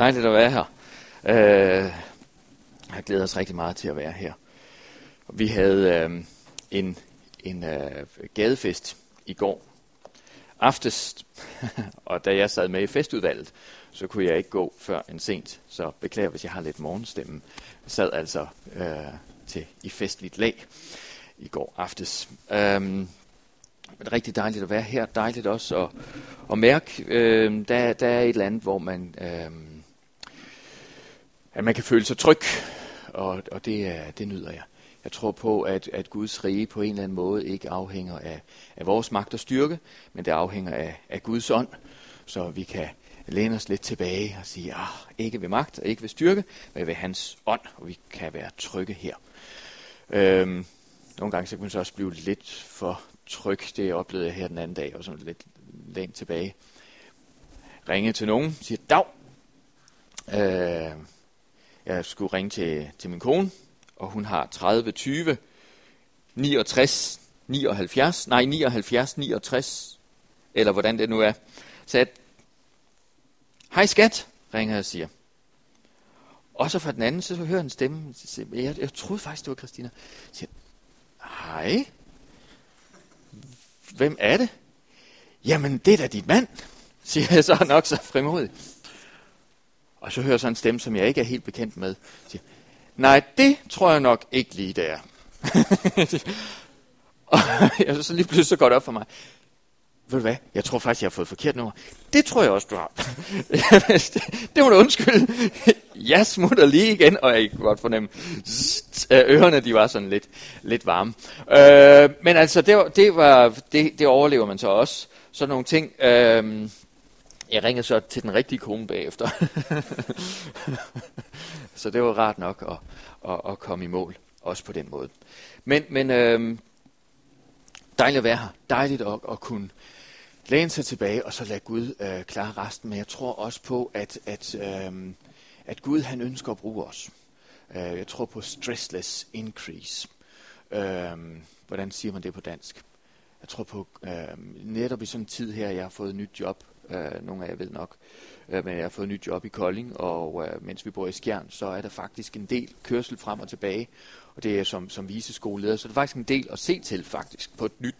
Dejligt at være her. Jeg glæder os rigtig meget til at være her. Vi havde en gadefest i går aftes, og da jeg sad med i festudvalget, så kunne jeg ikke gå før end sent. Så beklager, hvis jeg har lidt morgenstemme. Jeg sad altså i festligt lag i går aftes. Det er rigtig dejligt at være her. Dejligt også at mærke. Der er et eller andet, hvor man kan føle sig tryg, og det nyder jeg. Jeg tror på, at Guds rige på en eller anden måde ikke afhænger af vores magt og styrke, men det afhænger af Guds ånd, så vi kan læne os lidt tilbage og sige, ikke ved magt og ikke ved styrke, men ved hans ånd, og vi kan være trygge her. Nogle gange så kan man så også blive lidt for tryg, det oplevede jeg her den anden dag, og sådan lidt længere tilbage. Ringe til nogen, siger dag. Jeg skulle ringe til min kone, og hun har 30, 20, 69, 79, 69, eller hvordan det nu er. Så jeg, hej skat, ringer jeg og siger. Og så fra den anden, så hører jeg en stemme. Jeg troede faktisk, det var Christina. Jeg siger, hej, hvem er det? Jamen, det er da dit mand, siger jeg så nok så frimodigt. Og så hører jeg så en stemme, som jeg ikke er helt bekendt med. Siger, nej, det tror jeg nok ikke lige, det er. Og jeg så lige pludselig så godt op for mig. Ved du hvad, jeg tror faktisk, jeg har fået forkert nummer. Det tror jeg også, du har. Det må du undskylde. Jeg smutter lige igen, og jeg kan godt fornemme, ørerne de var sådan lidt varme. Men altså, det overlever man så også. Sådan nogle ting. Jeg ringede så til den rigtige kone bagefter. Så det var rart nok at komme i mål, også på den måde. Men dejligt at være her. Dejligt at kunne læne sig tilbage, og så lade Gud klare resten. Men jeg tror også på, at Gud han ønsker at bruge os. Jeg tror på stressless increase. Hvordan siger man det på dansk? Jeg tror på, netop i sådan en tid her, jeg har fået et nyt job. Nogle af jer ved nok, men jeg har fået et nyt job i Kolding, og mens vi bor i Skjern, så er der faktisk en del kørsel frem og tilbage, og det er som viseskoleleder, så det er faktisk en del at se til faktisk på et nyt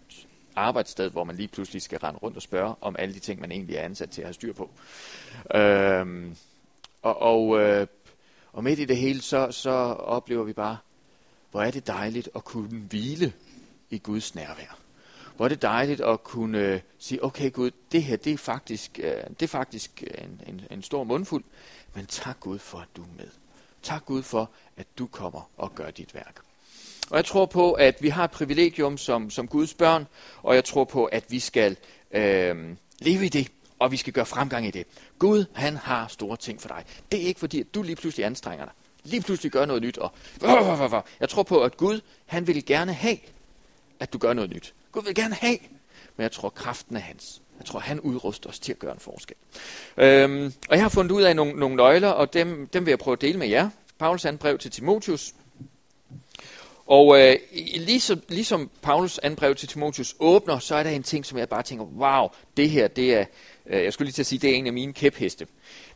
arbejdssted, hvor man lige pludselig skal rende rundt og spørge om alle de ting, man egentlig er ansat til at have styr på. Og midt i det hele, så oplever vi bare, hvor er det dejligt at kunne hvile i Guds nærvær. Hvor er det dejligt at kunne sige, okay Gud, det her det er faktisk en stor mundfuld, men tak Gud for, at du er med. Tak Gud for, at du kommer og gør dit værk. Og jeg tror på, at vi har et privilegium som Guds børn, og jeg tror på, at vi skal leve i det, og vi skal gøre fremgang i det. Gud, han har store ting for dig. Det er ikke fordi, at du lige pludselig anstrenger dig. Lige pludselig gør noget nyt. Og jeg tror på, at Gud, han vil gerne have, at du gør noget nyt. Gud vil gerne have, men jeg tror, kraften er hans. Jeg tror, han udruster os til at gøre en forskel. Og jeg har fundet ud af nogle nøgler, og dem vil jeg prøve at dele med jer. Paulus andet brev til Timotheus. Og ligesom Paulus andet brev til Timotheus åbner, så er der en ting, som jeg bare tænker, wow, det her, det er, jeg skulle lige til at sige, det er en af mine kæpheste.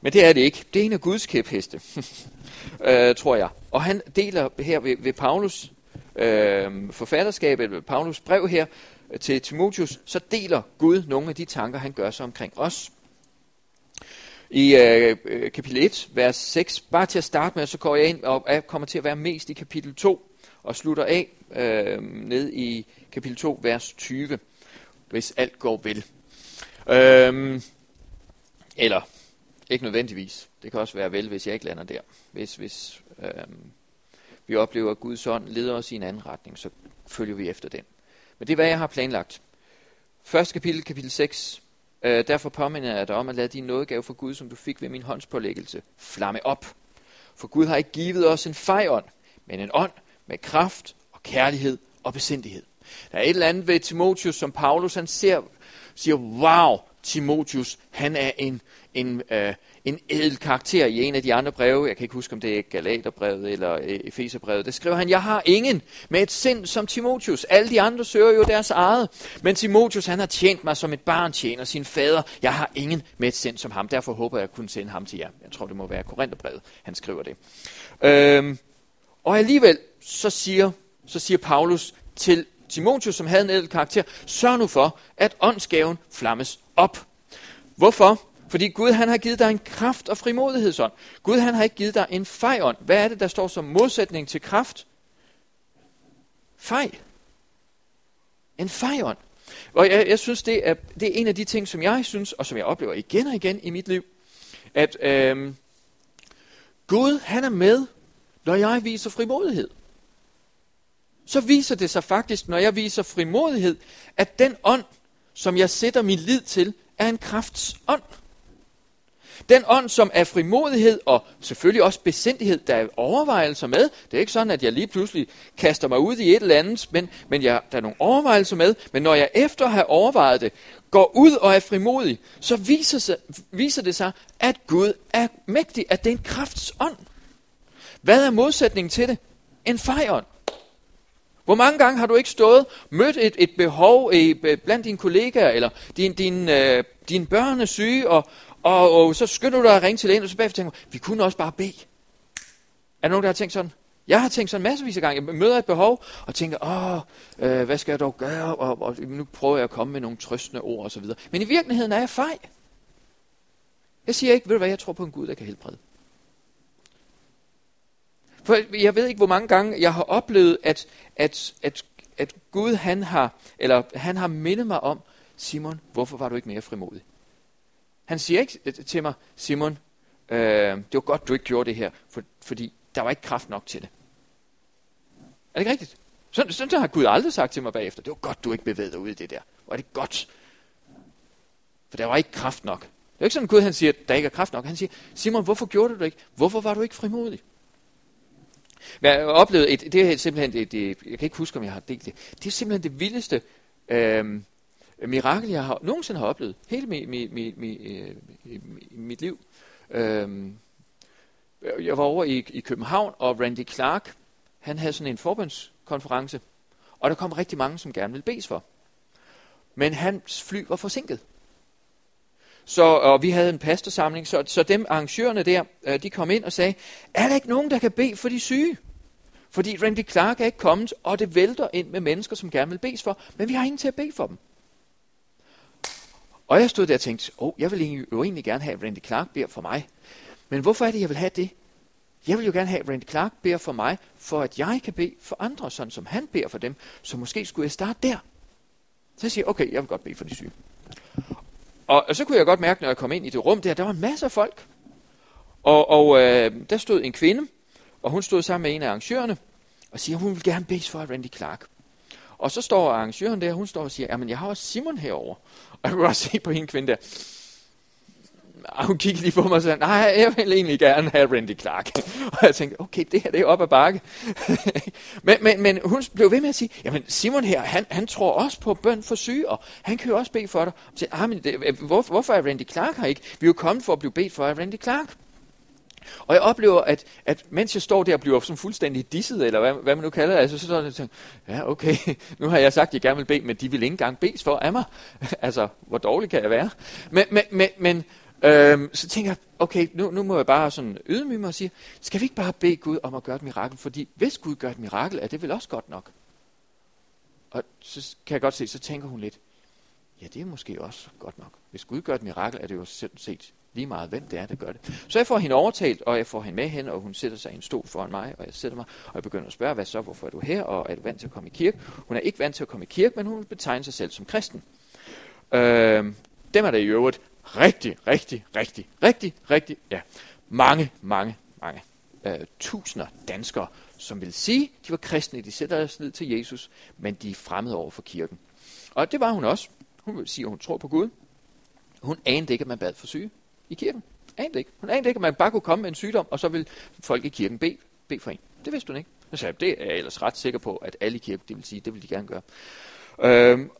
Men det er det ikke. Det er en af Guds kæpheste, tror jeg. Og han deler her ved Paulus, forfatterskabet ved Paulus brev her til Timotheus, så deler Gud nogle af de tanker, han gør sig omkring os. I kapitel 1, vers 6, bare til at starte med, så går jeg ind og kommer til at være mest i kapitel 2, og slutter af ned i kapitel 2, vers 20, hvis alt går vel. Eller ikke nødvendigvis. Det kan også være vel, hvis jeg ikke lander der. Hvis vi oplever, at Guds ånd leder os i en anden retning, så følger vi efter den. Men det er, hvad jeg har planlagt. Første kapitel, kapitel 6. Derfor påminner jeg dig om at lade din nådegave fra Gud, som du fik ved min håndspålæggelse, flamme op. For Gud har ikke givet os en fejånd, men en ånd med kraft og kærlighed og besindighed. Der er et eller andet ved Timotheus, som Paulus han ser, siger, wow, Timotheus, han er en ædel karakter. I en af de andre breve, jeg kan ikke huske om det er Galaterbrevet eller Efeserbrevet, der skriver han, jeg har ingen med et sind som Timotheus. Alle de andre søger jo deres eget, men Timotheus, han har tjent mig som et barn tjener sin fader. Jeg har ingen med et sind som ham, derfor håber jeg kunne sende ham til jer. Jeg tror det må være Korintherbrevet, han skriver det. Og alligevel så siger Paulus til Timotheus, som havde en ædel karakter, sørg nu for, at åndsgaven flammes op. Hvorfor? Fordi Gud, han har givet dig en kraft og frimodighedsånd. Gud, han har ikke givet dig en fejånd. Hvad er det, der står som modsætning til kraft? Fej. En fejånd. Og jeg synes, det er en af de ting, som jeg synes, og som jeg oplever igen og igen i mit liv, at Gud, han er med, når jeg viser frimodighed. Så viser det sig faktisk, når jeg viser frimodighed, at den ånd, som jeg sætter min lid til, er en kraftsånd. Den ånd, som er frimodighed og selvfølgelig også besindighed, der er overvejelser med. Det er ikke sådan, at jeg lige pludselig kaster mig ud i et eller andet, men der er nogle overvejelser med. Men når jeg efter at have overvejet det, går ud og er frimodig, så viser det sig, at Gud er mægtig, at det er en kraftsånd. Hvad er modsætningen til det? En fejånd. Hvor mange gange har du ikke stået, mødt et behov blandt dine kollegaer, eller dine børn er syge, og så skynder du dig at ringe til en, og så bagefter tænker vi kunne også bare bede. Er der nogen, der har tænkt sådan? Jeg har tænkt sådan massevis af gange. Jeg møder et behov, og tænker, hvad skal jeg dog gøre, og nu prøver jeg at komme med nogle trøstende ord, og så videre. Men i virkeligheden er jeg fej. Jeg siger ikke, ved du hvad, jeg tror på en Gud, der kan helbrede. For jeg ved ikke, hvor mange gange jeg har oplevet, at Gud han har mindet mig om, Simon, hvorfor var du ikke mere frimodig? Han siger ikke til mig, Simon, det var godt, du ikke gjorde det her, fordi der var ikke kraft nok til det. Er det ikke rigtigt? Sådan har Gud aldrig sagt til mig bagefter, det var godt, du ikke bevægede dig ud i det der. Var det godt? For der var ikke kraft nok. Det er ikke sådan, Gud han siger, der ikke er kraft nok. Han siger, Simon, hvorfor gjorde du det ikke? Hvorfor var du ikke frimodig? Jeg oplevede det er simpelthen jeg kan ikke huske om jeg har delt det. Det er simpelthen det vildeste mirakel jeg nogensinde har oplevet hele mit liv. Jeg var over i København, og Randy Clark, han havde sådan en forbundskonference, og der kom rigtig mange som gerne ville bedes for. Men hans fly var forsinket. Så, og vi havde en pastorsamling, så dem arrangørerne der, de kom ind og sagde, er der ikke nogen, der kan bede for de syge? Fordi Randy Clark er ikke kommet, og det vælter ind med mennesker, som gerne vil bedes for, men vi har ingen til at bede for dem. Og jeg stod der og tænkte, jeg vil jo egentlig gerne have, at Randy Clark beder for mig. Men hvorfor er det, jeg vil have det? Jeg vil jo gerne have, at Randy Clark beder for mig, for at jeg kan bede for andre, sådan som han beder for dem. Så måske skulle jeg starte der. Så jeg siger, okay, jeg vil godt bede for de syge. Og så kunne jeg godt mærke, når jeg kom ind i det rum der, der var en masse folk. Og der stod en kvinde, og hun stod sammen med en af arrangørerne, og siger, hun vil gerne bede for Randy Clark. Og så står arrangøren der, hun står og siger, jamen jeg har også Simon herover. Og jeg kunne også se på hende kvinde der. Hun kiggede lige på mig og sagde, nej, jeg vil egentlig gerne have Randy Clark. Og jeg tænkte, okay, det her det er op ad bakke. men hun blev ved med at sige, jamen Simon her, han tror også på bøn for syge, og han kan jo også bede for dig. Og sagde, hvorfor er Randy Clark her ikke? Vi er jo kommet for at blive bedt for af Randy Clark. Og jeg oplever, at mens jeg står der og bliver sådan fuldstændig disset, eller hvad man nu kalder det, altså, så står jeg og tænker, ja okay, nu har jeg sagt, at jeg gerne vil bede, men de vil ikke engang bedes for af mig. Altså, hvor dårlig kan jeg være? Men så tænker jeg, okay, nu må jeg bare sådan ydmyge mig og sige, skal vi ikke bare bede Gud om at gøre et mirakel? Fordi hvis Gud gør et mirakel, er det vel også godt nok? Og så kan jeg godt se, så tænker hun lidt, ja, det er måske også godt nok. Hvis Gud gør et mirakel, er det jo sådan set lige meget, hvem det er, der gør det. Så jeg får hende overtalt, og jeg får hende med hen, og hun sætter sig i en stol foran mig, og jeg sætter mig, og jeg begynder at spørge, hvad så, hvorfor er du her, og er du vant til at komme i kirke? Hun er ikke vant til at komme i kirke, men hun betegner sig selv som kristen. Dem er der i øvrigt rigtig, ja, mange, tusinder danskere, som vil sige, de var kristne, de sætter sig ned til Jesus, men de er fremmede over for kirken. Og det var hun også. Hun siger, hun tror på Gud. Hun anede ikke, at man bad for syge i kirken. Anede ikke. Hun anede ikke, at man bare kunne komme med en sygdom, og så ville folk i kirken bede for en. Det vidste hun ikke. Så sagde jeg, det er jeg ellers ret sikker på, at alle i kirken, det vil sige, det vil de gerne gøre.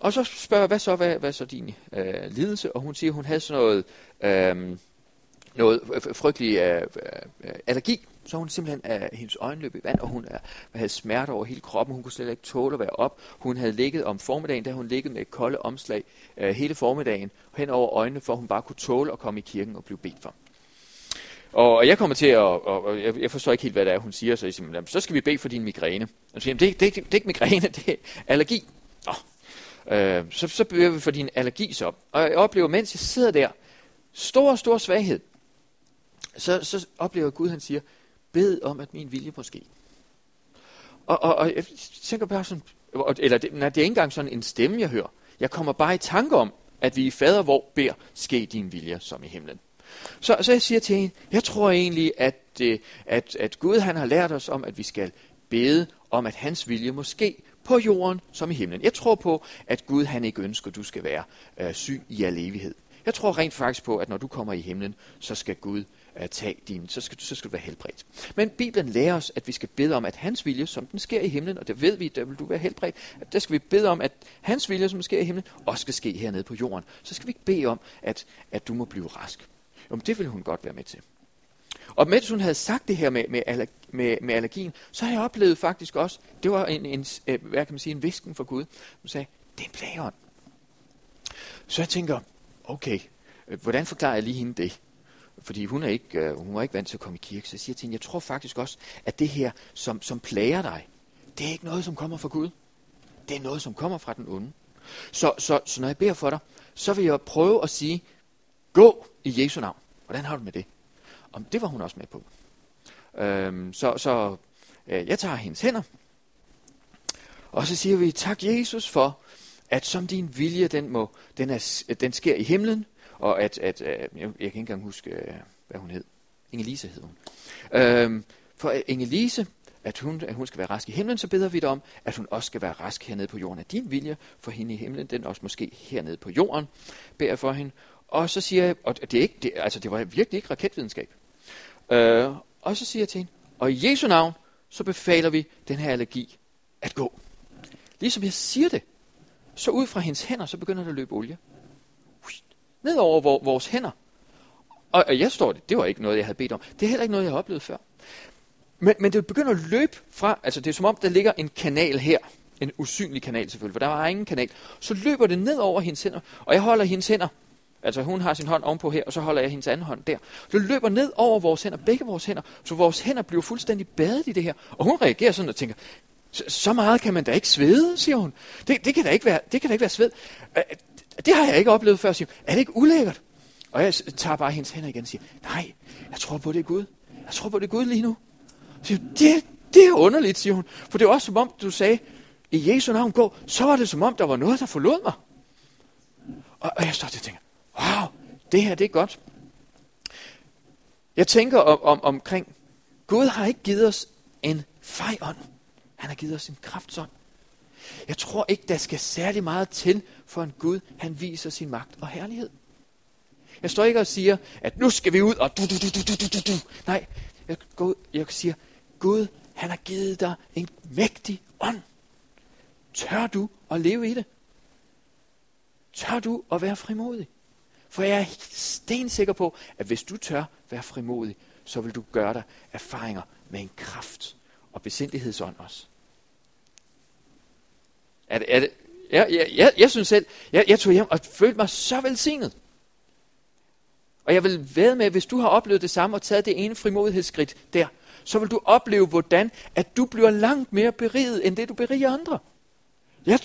Og så spørger jeg, hvad så din lidelse? Og hun siger, hun havde sådan noget, noget frygtelig allergi. Så hun simpelthen af hendes øjenløb i vand, og hun havde smerter over hele kroppen. Hun kunne slet ikke tåle at være op. Hun havde ligget om formiddagen, da hun liggede med kolde omslag hele formiddagen hen over øjnene, for hun bare kunne tåle at komme i kirken og blive bedt for. Og jeg kommer til at, og jeg forstår ikke helt, hvad det er, hun siger, så jeg siger, så skal vi bede for din migræne. Og så siger, det er ikke migræne, det er allergi. Så beder vi for din allergi så. Og jeg oplever, mens jeg sidder der, stor svaghed, så oplever Gud, han siger, bed om, at min vilje måske. Og jeg tænker bare sådan, eller det er ikke engang sådan en stemme, jeg hører. Jeg kommer bare i tanke om, at vi i fader, hvor beder, ske din vilje som i himlen. Så jeg siger til hende, jeg tror egentlig, at Gud han har lært os om, at vi skal bede om, at hans vilje måske på jorden som i himlen. Jeg tror på, at Gud han ikke ønsker, at du skal være syg i al evighed. Jeg tror rent faktisk på, at når du kommer i himlen, så skal Gud tage din, så skal du være helbredt. Men Bibelen lærer os, at vi skal bede om, at hans vilje, som den sker i himlen, og det ved vi, der vil du være helbredt, at der skal vi bede om, at hans vilje, som sker i himlen, også skal ske hernede på jorden. Så skal vi ikke bede om, at du må blive rask. Jamen, det ville hun godt være med til. Og mens hun havde sagt det her med allergien, så har jeg oplevet faktisk også, det var en hvisken fra Gud, som sagde, det er en plageånd. Så jeg tænker, okay, hvordan forklarer jeg lige hende det? Fordi hun var ikke vant til at komme i kirke, så jeg siger til hende, jeg tror faktisk også, at det her, som plager dig, det er ikke noget, som kommer fra Gud. Det er noget, som kommer fra den onde. Så når jeg beder for dig, så vil jeg prøve at sige, gå i Jesu navn. Hvordan har du med det? Og det var hun også med på. Jeg tager hendes hænder, og så siger vi, tak Jesus for, at som din vilje, den sker i himlen, og jeg kan ikke engang huske, hvad hun hed. Inge-Lise hed hun. For Inge-Lise, at hun skal være rask i himlen, så beder vi dig om, at hun også skal være rask hernede på jorden. At din vilje for hende i himlen, den også måske hernede på jorden, beder for hende. Og så siger jeg, og det var virkelig ikke raketvidenskab. Og så siger jeg til hende, og i Jesu navn, så befaler vi den her allergi at gå. Ligesom jeg siger det, så ud fra hendes hænder, så begynder der at løbe olie. Ned over vores hænder. Og jeg står det var ikke noget, jeg havde bedt om. Det er heller ikke noget, jeg har oplevet før. Men det begynder at løbe fra, altså det er som om, der ligger en kanal her. En usynlig kanal selvfølgelig, for der var ingen kanal. Så løber det ned over hendes hænder, og jeg holder hendes hænder. Altså hun har sin hånd ovenpå her, og så holder jeg hendes anden hånd der. Så løber ned over vores hænder, begge vores hænder, så vores hænder bliver fuldstændig badet i det her. Og hun reagerer sådan og tænker, så meget kan man da ikke svede, siger hun. Det kan da ikke være sved. Det har jeg ikke oplevet før, siger hun. Er det ikke ulækkert? Og jeg tager bare hendes hænder igen og siger, nej, jeg tror på det er Gud. Jeg tror på det er Gud lige nu. Så siger hun, det er underligt, siger hun. For det var også som om, du sagde, i Jesu navn gå, så var det som om, der var noget, der forlod mig. Og jeg står til og tænker, wow, det her, det er godt. Jeg tænker omkring, Gud har ikke givet os en fejånd. Han har givet os en kraftsånd. Jeg tror ikke, der skal særlig meget til, for en Gud, han viser sin magt og herlighed. Jeg står ikke og siger, at nu skal vi ud, og du. Nej, jeg siger, Gud, han har givet dig en mægtig ånd. Tør du at leve i det? Tør du at være frimodig? For jeg er stensikker på, at hvis du tør være frimodig, så vil du gøre dig erfaringer med en kraft og besindighedsånd også. Er det? Jeg synes selv, jeg tog hjem og følte mig så velsignet. Og jeg vil vædde med, at hvis du har oplevet det samme og taget det ene frimodighedsskridt der, så vil du opleve, hvordan at du bliver langt mere beriget, end det du beriger andre. Jeg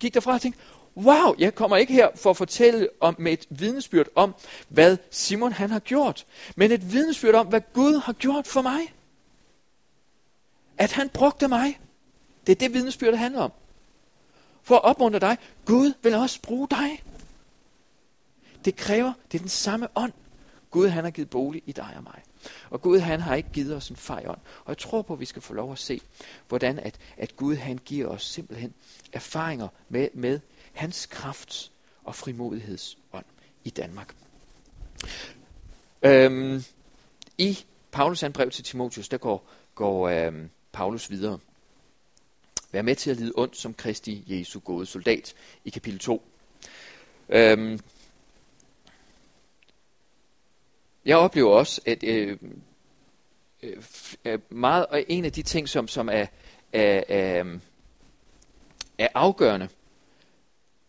gik derfra og tænkte, wow, jeg kommer ikke her for at fortælle med et vidnesbyrd om, hvad Simon han har gjort, men et vidnesbyrd om, hvad Gud har gjort for mig. At han brugte mig. Det er det vidnesbyrd, det handler om. For at opmuntre dig, Gud vil også bruge dig. Det er den samme ånd. Gud han har givet bolig i dig og mig. Og Gud han har ikke givet os en fejånd. Og jeg tror på, at vi skal få lov at se, hvordan at Gud han giver os simpelthen erfaringer med hans kraft og frimodighedsånd i Danmark. I Paulus' brev til Timotheus, der går Paulus videre. Vær med til at lide ondt som Kristi Jesu gode soldat i kapitel 2. Jeg oplever også, at meget, og en af de ting, som er afgørende,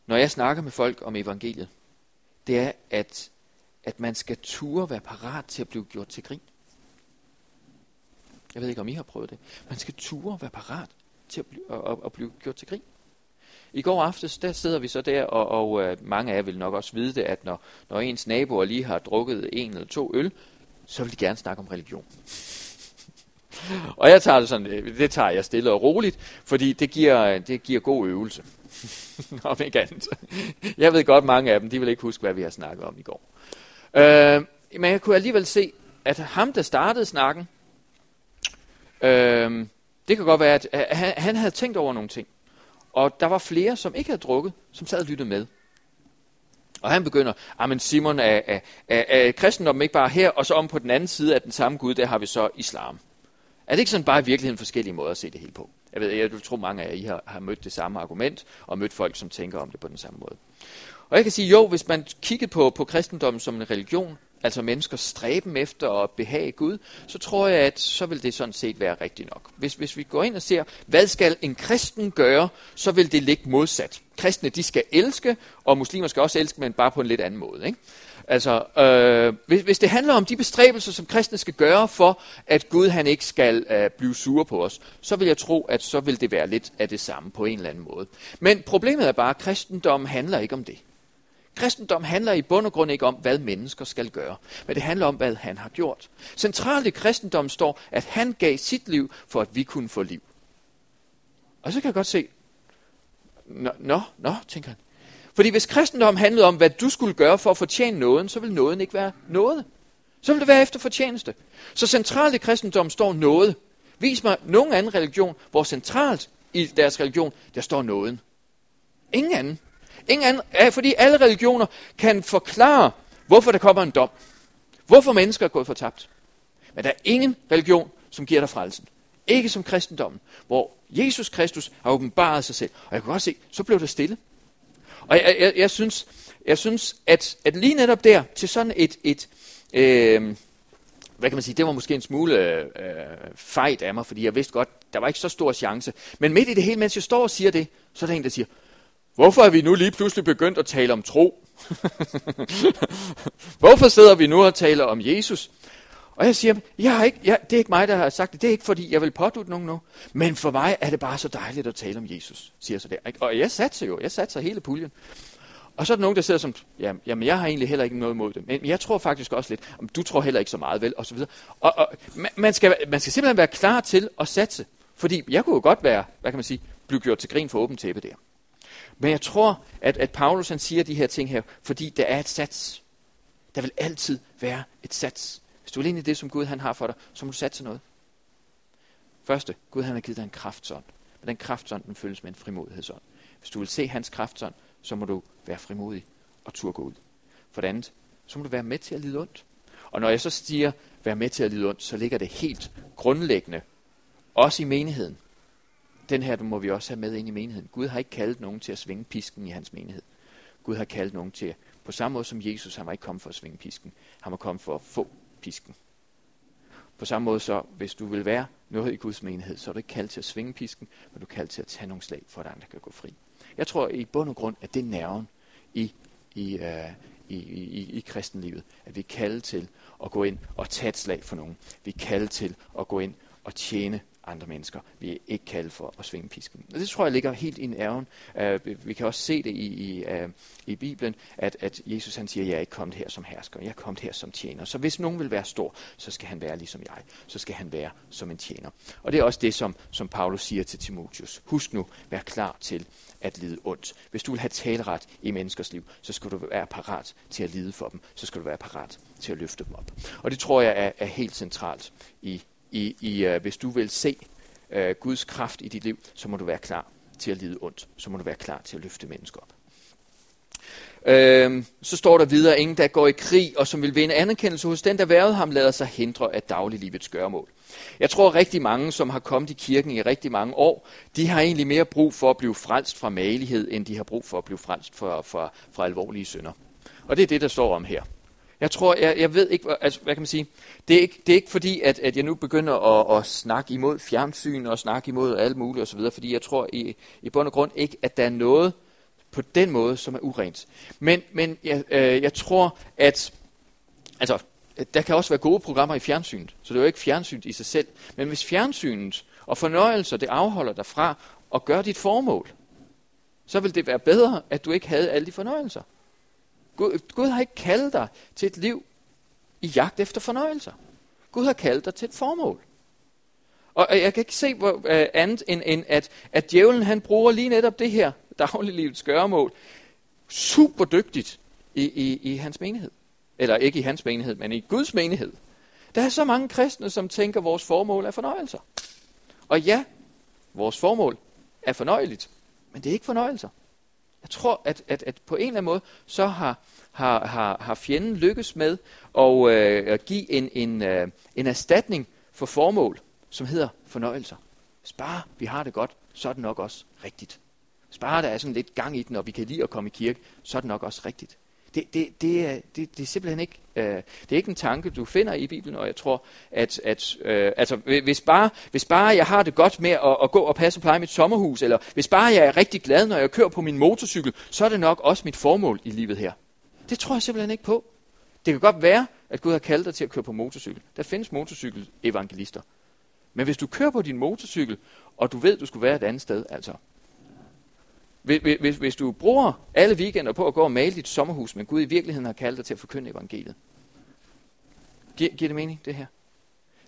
når jeg snakker med folk om evangeliet, det er, at man skal turde være parat til at blive gjort til grin. Jeg ved ikke, om I har prøvet det. Man skal turde være parat til at blive gjort til grin. I går aftes, der sidder vi så der, og mange af jer vil nok også vide det, at når ens naboer lige har drukket 1 eller 2 øl, så vil de gerne snakke om religion. Og jeg tager det sådan, det tager jeg stille og roligt, fordi det giver god øvelse. Om ikke andet. Jeg ved godt, mange af dem, de vil ikke huske, hvad vi har snakket om i går. Men jeg kunne alligevel se, at ham, der startede snakken, det kan godt være, at han havde tænkt over nogle ting. Og der var flere, som ikke havde drukket, som sad og lyttede med. Og han begynder, men Simon, er kristendommen ikke bare her, og så om på den anden side af den samme Gud, der har vi så islam. Er det ikke sådan bare i virkeligheden forskellige måder at se det hele på? Jeg tror mange af jer, I har mødt det samme argument, og mødt folk, som tænker om det på den samme måde. Og jeg kan sige, jo, hvis man kiggede på kristendommen som en religion, altså menneskers stræben efter at behage Gud, så tror jeg, at så vil det sådan set være rigtigt nok. Hvis vi går ind og ser, hvad skal en kristen gøre, så vil det ligge modsat. Kristne, de skal elske, og muslimer skal også elske, men bare på en lidt anden måde, ikke? Altså, hvis det handler om de bestræbelser, som kristne skal gøre for, at Gud han ikke skal blive sur på os, så vil jeg tro, at så vil det være lidt af det samme på en eller anden måde. Men problemet er bare, at kristendommen handler ikke om det. Kristendom handler i bund og grund ikke om, hvad mennesker skal gøre, men det handler om, hvad han har gjort. Centralt i kristendommen står, at han gav sit liv, for at vi kunne få liv. Og så kan jeg godt se, nå, tænker han. Fordi hvis kristendommen handlede om, hvad du skulle gøre for at fortjene nåden, så ville nåden ikke være noget. Så ville det være efter fortjeneste. Så centralt i kristendommen står noget. Vis mig nogen anden religion, hvor centralt i deres religion, der står nåden. Ingen anden, fordi alle religioner kan forklare, hvorfor der kommer en dom. Hvorfor mennesker er gået fortabt. Men der er ingen religion, som giver dig frelsen. Ikke som kristendommen, hvor Jesus Kristus har åbenbaret sig selv. Og jeg kan godt se, så blev det stille. Og jeg synes at lige netop der, til sådan et hvad kan man sige, det var måske en smule fejt af mig, fordi jeg vidste godt, der var ikke så stor chance. Men midt i det hele, mens jeg står og siger det, så er der en, der siger, hvorfor er vi nu lige pludselig begyndt at tale om tro? Hvorfor sidder vi nu og taler om Jesus? Og jeg siger, det er ikke mig, der har sagt det. Det er ikke, fordi jeg vil pådutte nogen nu. Men for mig er det bare så dejligt at tale om Jesus, siger så der. Og jeg satser hele puljen. Og så er der nogen, der sidder som, jamen jeg har egentlig heller ikke noget imod det. Men jeg tror faktisk også lidt, om du tror heller ikke så meget, vel? Og så videre. Og man skal simpelthen være klar til at satse. Fordi jeg kunne jo godt være, hvad kan man sige, blive gjort til grin for åbent tæppe der. Men jeg tror, at Paulus han siger de her ting her, fordi der er et sats. Der vil altid være et sats. Hvis du vil ind i det, som Gud han har for dig, så må du satse noget. Første, Gud han har givet dig en kraftsånd. Men den kraftsånd, den føles med en frimodighedsånd. Hvis du vil se hans kraftsånd, så må du være frimodig og turde gå ud. For det andet, så må du være med til at lide ondt. Og når jeg så siger, vær med til at lide ondt, så ligger det helt grundlæggende, også i menigheden. Den her må vi også have med ind i menigheden. Gud har ikke kaldt nogen til at svinge pisken i hans menighed. Gud har kaldt nogen til, på samme måde som Jesus, han var ikke kommet for at svinge pisken. Han var kommet for at få pisken. På samme måde så, hvis du vil være noget i Guds menighed, så er du ikke kaldt til at svinge pisken, men du er kaldt til at tage nogle slag, for at andre kan gå fri. Jeg tror i bund og grund, at det er nerven i kristenlivet, at vi er kaldet til at gå ind og tage et slag for nogen. Vi er kaldet til at gå ind og tjene andre mennesker. Vi er ikke kaldet for at svinge pisken. Og det tror jeg ligger helt i nerven. Vi kan også se det i Bibelen, at Jesus han siger, jeg er ikke kommet her som hersker, jeg er kommet her som tjener. Så hvis nogen vil være stor, så skal han være ligesom jeg. Så skal han være som en tjener. Og det er også det, som Paulus siger til Timotheus. Husk nu, vær klar til at lide ondt. Hvis du vil have taleret i menneskers liv, så skal du være parat til at lide for dem. Så skal du være parat til at løfte dem op. Og det tror jeg er helt centralt i hvis du vil se Guds kraft i dit liv, så må du være klar til at lide ondt. Så må du være klar til at løfte mennesker op. Så står der videre, ingen der går i krig og som vil vinde anerkendelse hos den der værvede ham, lader sig hindre af dagliglivets gøremål. Jeg tror rigtig mange, som har kommet i kirken i rigtig mange år, de har egentlig mere brug for at blive frelst fra magelighed, end de har brug for at blive frelst fra alvorlige synder. Og det er det, der står om her. Jeg tror, jeg ved ikke, altså, hvad kan man sige, det er ikke fordi, at jeg nu begynder at snakke imod fjernsyn og snakke imod alt muligt osv., fordi jeg tror i bund og grund ikke, at der er noget på den måde, som er urent. Men jeg tror, at altså, der kan også være gode programmer i fjernsynet, så det er jo ikke fjernsynet i sig selv. Men hvis fjernsynet og fornøjelser, det afholder dig fra at gøre dit formål, så vil det være bedre, at du ikke havde alle de fornøjelser. Gud har ikke kaldet dig til et liv i jagt efter fornøjelser. Gud har kaldet dig til et formål. Og jeg kan ikke se andet end, at djævlen han bruger lige netop det her dagliglivets gøremål super dygtigt i hans menighed. Eller ikke i hans menighed, men i Guds menighed. Der er så mange kristne, som tænker, at vores formål er fornøjelser. Og ja, vores formål er fornøjeligt, men det er ikke fornøjelser. Jeg tror, at på en eller anden måde, så har fjenden lykkes med at give en erstatning for formål, som hedder fornøjelser. Spare, vi har det godt, så er det nok også rigtigt. Spare, der er sådan lidt gang i den, og vi kan lide at komme i kirke, så er det nok også rigtigt. Det er simpelthen ikke, det er ikke en tanke, du finder i Bibelen, og jeg tror, at hvis bare jeg har det godt med at gå og passe og pleje mit sommerhus, eller hvis bare jeg er rigtig glad, når jeg kører på min motorcykel, så er det nok også mit formål i livet her. Det tror jeg simpelthen ikke på. Det kan godt være, at Gud har kaldt dig til at køre på motorcykel. Der findes motorcykelevangelister. Men hvis du kører på din motorcykel, og du ved, du skulle være et andet sted, altså... Hvis du bruger alle weekender på at gå og male dit sommerhus, men Gud i virkeligheden har kaldt dig til at forkynde evangeliet. Giver det mening, det her?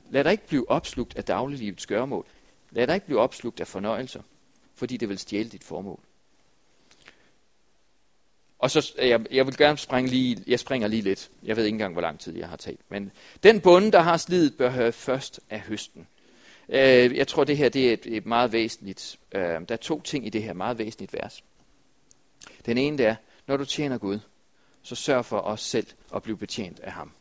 Lad dig ikke blive opslugt af dagliglivets gøremål. Lad dig ikke blive opslugt af fornøjelser, fordi det vil stjæle dit formål. Og så, jeg vil gerne jeg springer lige lidt. Jeg ved ikke engang, hvor lang tid jeg har talt. Men den bonde, der har slidet, bør høre først af høsten. Jeg tror, det her det er et meget væsentligt... Der er to ting i det her meget væsentligt vers. Den ene det er, når du tjener Gud, så sørg for os selv at blive betjent af ham.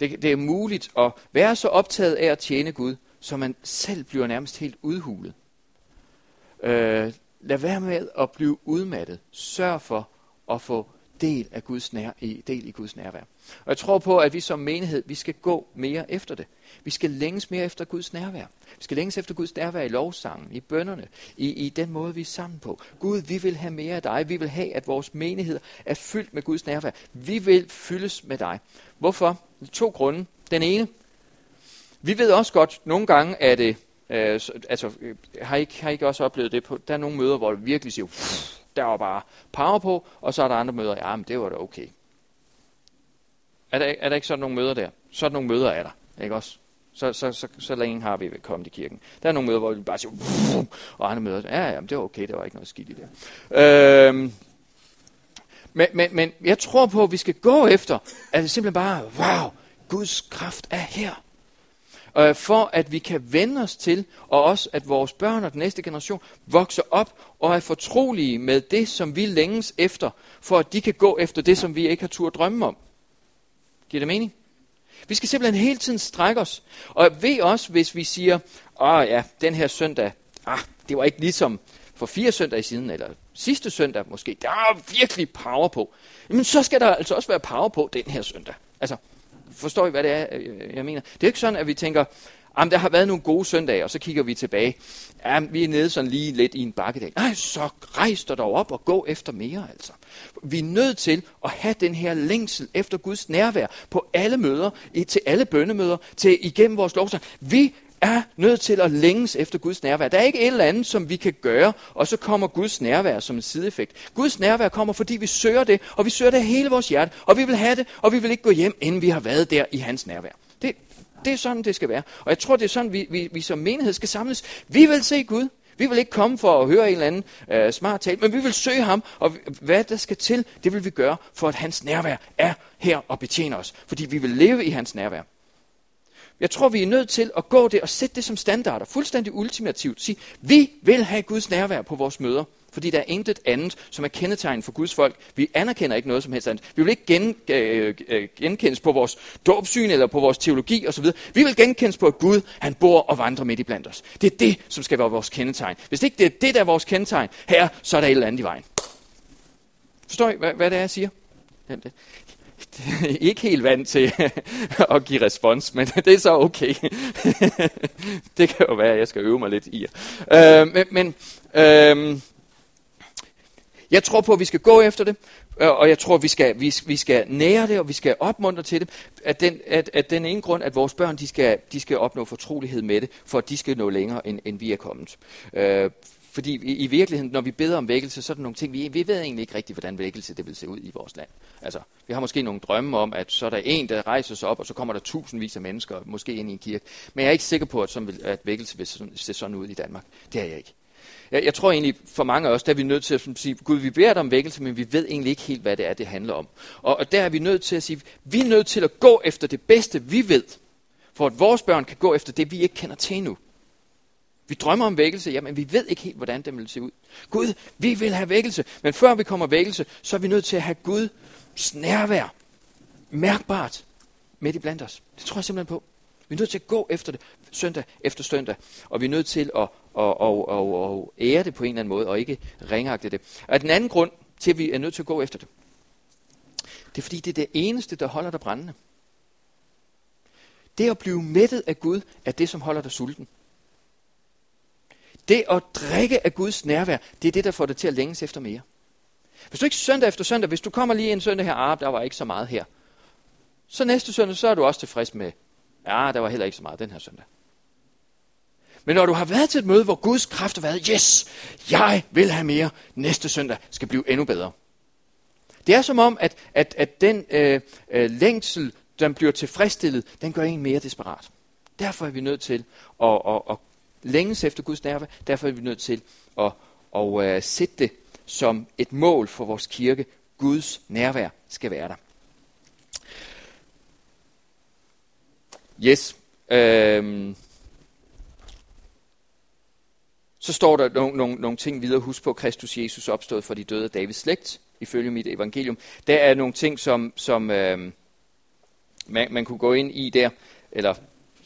Det er muligt at være så optaget af at tjene Gud, så man selv bliver nærmest helt udhulet. Lad være med at blive udmattet. Sørg for at få del i Guds nærvær. Og jeg tror på, at vi som menighed, vi skal gå mere efter det. Vi skal længes mere efter Guds nærvær. Vi skal længes efter Guds nærvær i lovsangen, i bønnerne, i den måde, vi er sammen på. Gud, vi vil have mere af dig. Vi vil have, at vores menighed er fyldt med Guds nærvær. Vi vil fyldes med dig. Hvorfor? 2 grunde. Den ene, vi ved også godt, nogle gange er det, har I ikke også oplevet det på, der er nogle møder, hvor det virkelig siger, der var bare power på, og så er der andre møder, ja, men det var da okay. Er der ikke sådan nogle møder der? Sådan nogle møder er der, ikke også? Så længe har vi kommet i kirken. Der er nogle møder, hvor vi bare siger, og andre møder, ja, men det var okay, der var ikke noget skidt i det. Men jeg tror på, at vi skal gå efter, at det simpelthen bare, wow, Guds kraft er her. For at vi kan vende os til, og også at vores børn og den næste generation vokser op og er fortrolige med det, som vi længes efter, for at de kan gå efter det, som vi ikke har turde drømme om. Giver det mening? Vi skal simpelthen hele tiden strække os. Og ved også, hvis vi siger, den her søndag, det var ikke ligesom for 4 søndage siden, eller sidste søndag måske, der er virkelig power på. Men så skal der altså også være power på den her søndag. Altså, forstår I, hvad det er, jeg mener? Det er ikke sådan, at vi tænker, der har været nogle gode søndage, og så kigger vi tilbage. Vi er nede sådan lige lidt i en bakkedal. Nej, så rejs dig dog op og gå efter mere, altså. Vi er nødt til at have den her længsel efter Guds nærvær på alle møder, til alle bønnemøder, til igennem vores lovsang. Vi er nødt til at længes efter Guds nærvær. Der er ikke et eller andet, som vi kan gøre, og så kommer Guds nærvær som en sideeffekt. Guds nærvær kommer, fordi vi søger det, og vi søger det hele vores hjerte, og vi vil have det, og vi vil ikke gå hjem, inden vi har været der i hans nærvær. Det er sådan, det skal være. Og jeg tror, det er sådan, vi som menighed skal samles. Vi vil se Gud. Vi vil ikke komme for at høre en eller anden smart tale, men vi vil søge ham, og hvad der skal til, det vil vi gøre, for at hans nærvær er her og betjener os. Fordi vi vil leve i hans nærvær. Jeg tror, vi er nødt til at gå det og sætte det som standarder. Fuldstændig ultimativt. Sige, vi vil have Guds nærvær på vores møder. Fordi der er intet andet, som er kendetegn for Guds folk. Vi anerkender ikke noget som helst andet. Vi vil ikke genkendes på vores dåbsyn eller på vores teologi osv. Vi vil genkendes på, at Gud han bor og vandrer midt i blandt os. Det er det, som skal være vores kendetegn. Hvis ikke det er det, der er vores kendetegn her, så er der et eller andet i vejen. Forstår I, hvad det er, jeg siger? Ikke helt vant til at give respons, men det er så okay. Det kan jo være, at jeg skal øve mig lidt i jer. Jeg tror på, at vi skal gå efter det, og jeg tror, at vi skal nære det, og vi skal opmuntre til det, at den ene grund, at vores børn de skal opnå fortrolighed med det, for at de skal nå længere, end vi er kommet. Fordi i virkeligheden, når vi beder om vækkelse, så er der nogle ting, vi ved egentlig ikke rigtigt, hvordan vækkelse det vil se ud i vores land. Altså, vi har måske nogle drømme om, at så er der en, der rejser sig op, og så kommer der tusindvis af mennesker, måske ind i en kirke. Men jeg er ikke sikker på, at vækkelse vil se sådan ud i Danmark. Det er jeg ikke. Jeg tror egentlig, for mange af os, der er vi nødt til at sige, Gud, vi beder dig om vækkelse, men vi ved egentlig ikke helt, hvad det er, det handler om. Og der er vi nødt til at sige, vi er nødt til at gå efter det bedste, vi ved, for at vores børn kan gå efter det, vi ikke kender til endnu. Vi drømmer om vækkelse, ja, men vi ved ikke helt, hvordan den vil se ud. Gud, vi vil have vækkelse, men før vi kommer vækkelse, så er vi nødt til at have Guds nærvær mærkbart midt i blandt os. Det tror jeg simpelthen på. Vi er nødt til at gå efter det søndag efter søndag, og vi er nødt til at ære det på en eller anden måde, og ikke ringagte det. Og den anden grund til, at vi er nødt til at gå efter det, det er fordi, det er det eneste, der holder dig brændende. Det at blive mættet af Gud, er det, som holder dig sulten. Det at drikke af Guds nærvær, det er det, der får dig til at længes efter mere. Hvis du ikke søndag efter søndag, hvis du kommer lige en søndag her, der var ikke så meget her. Så næste søndag, så er du også tilfreds med, der var heller ikke så meget den her søndag. Men når du har været til et møde, hvor Guds kraft har været, yes, jeg vil have mere, næste søndag skal blive endnu bedre. Det er som om, at den længsel, den bliver tilfredsstillet, den gør en mere desperat. Derfor er vi nødt til at længes efter Guds nærvær, derfor er vi nødt til at sætte det som et mål for vores kirke. Guds nærvær skal være der. Yes. Så står der nogle ting videre. Husk på Kristus Jesus opstået fra de døde af Davids slægt, ifølge mit evangelium. Der er nogle ting, som man kunne gå ind i der, eller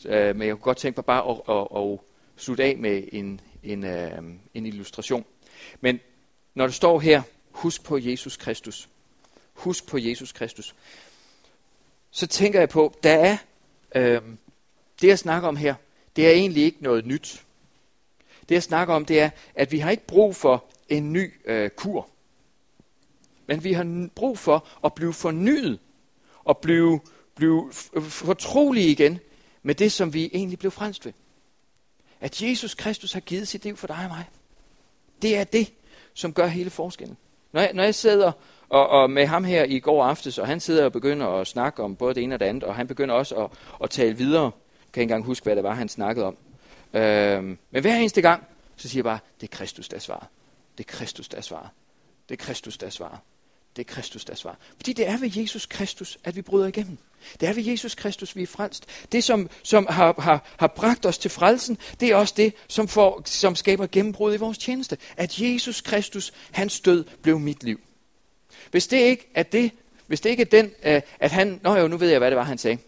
men jeg kunne godt tænke mig bare at slutte af med en illustration. Men når det står her, husk på Jesus Kristus. Husk på Jesus Kristus. Så tænker jeg på, der er det jeg snakker om her, det er egentlig ikke noget nyt. Det jeg snakker om, det er, at vi har ikke brug for en ny kur. Men vi har brug for at blive fornyet og blive fortrolige igen med det, som vi egentlig blev frelst ved. At Jesus Kristus har givet sit liv for dig og mig. Det er det, som gør hele forskellen. Når jeg sidder og med ham her i går aftes, og han sidder og begynder at snakke om både det ene og det andet, og han begynder også at tale videre. Jeg kan ikke engang huske, hvad det var, han snakkede om. Men hver eneste gang, så siger jeg bare, det er Kristus, der svarer. Det er Kristus, der svarer. Det er Kristus, der svarer. Det er Kristus, der svarer. Fordi det er ved Jesus Kristus, at vi bryder igennem. Det er ved Jesus Kristus, vi er frelst. Det, som har bragt os til frelsen, det er også det, som skaber gennembrud i vores tjeneste. At Jesus Kristus, hans død, blev mit liv. Hvis det ikke er det, hvis det ikke er den, at han... nu ved jeg, hvad det var, han sagde.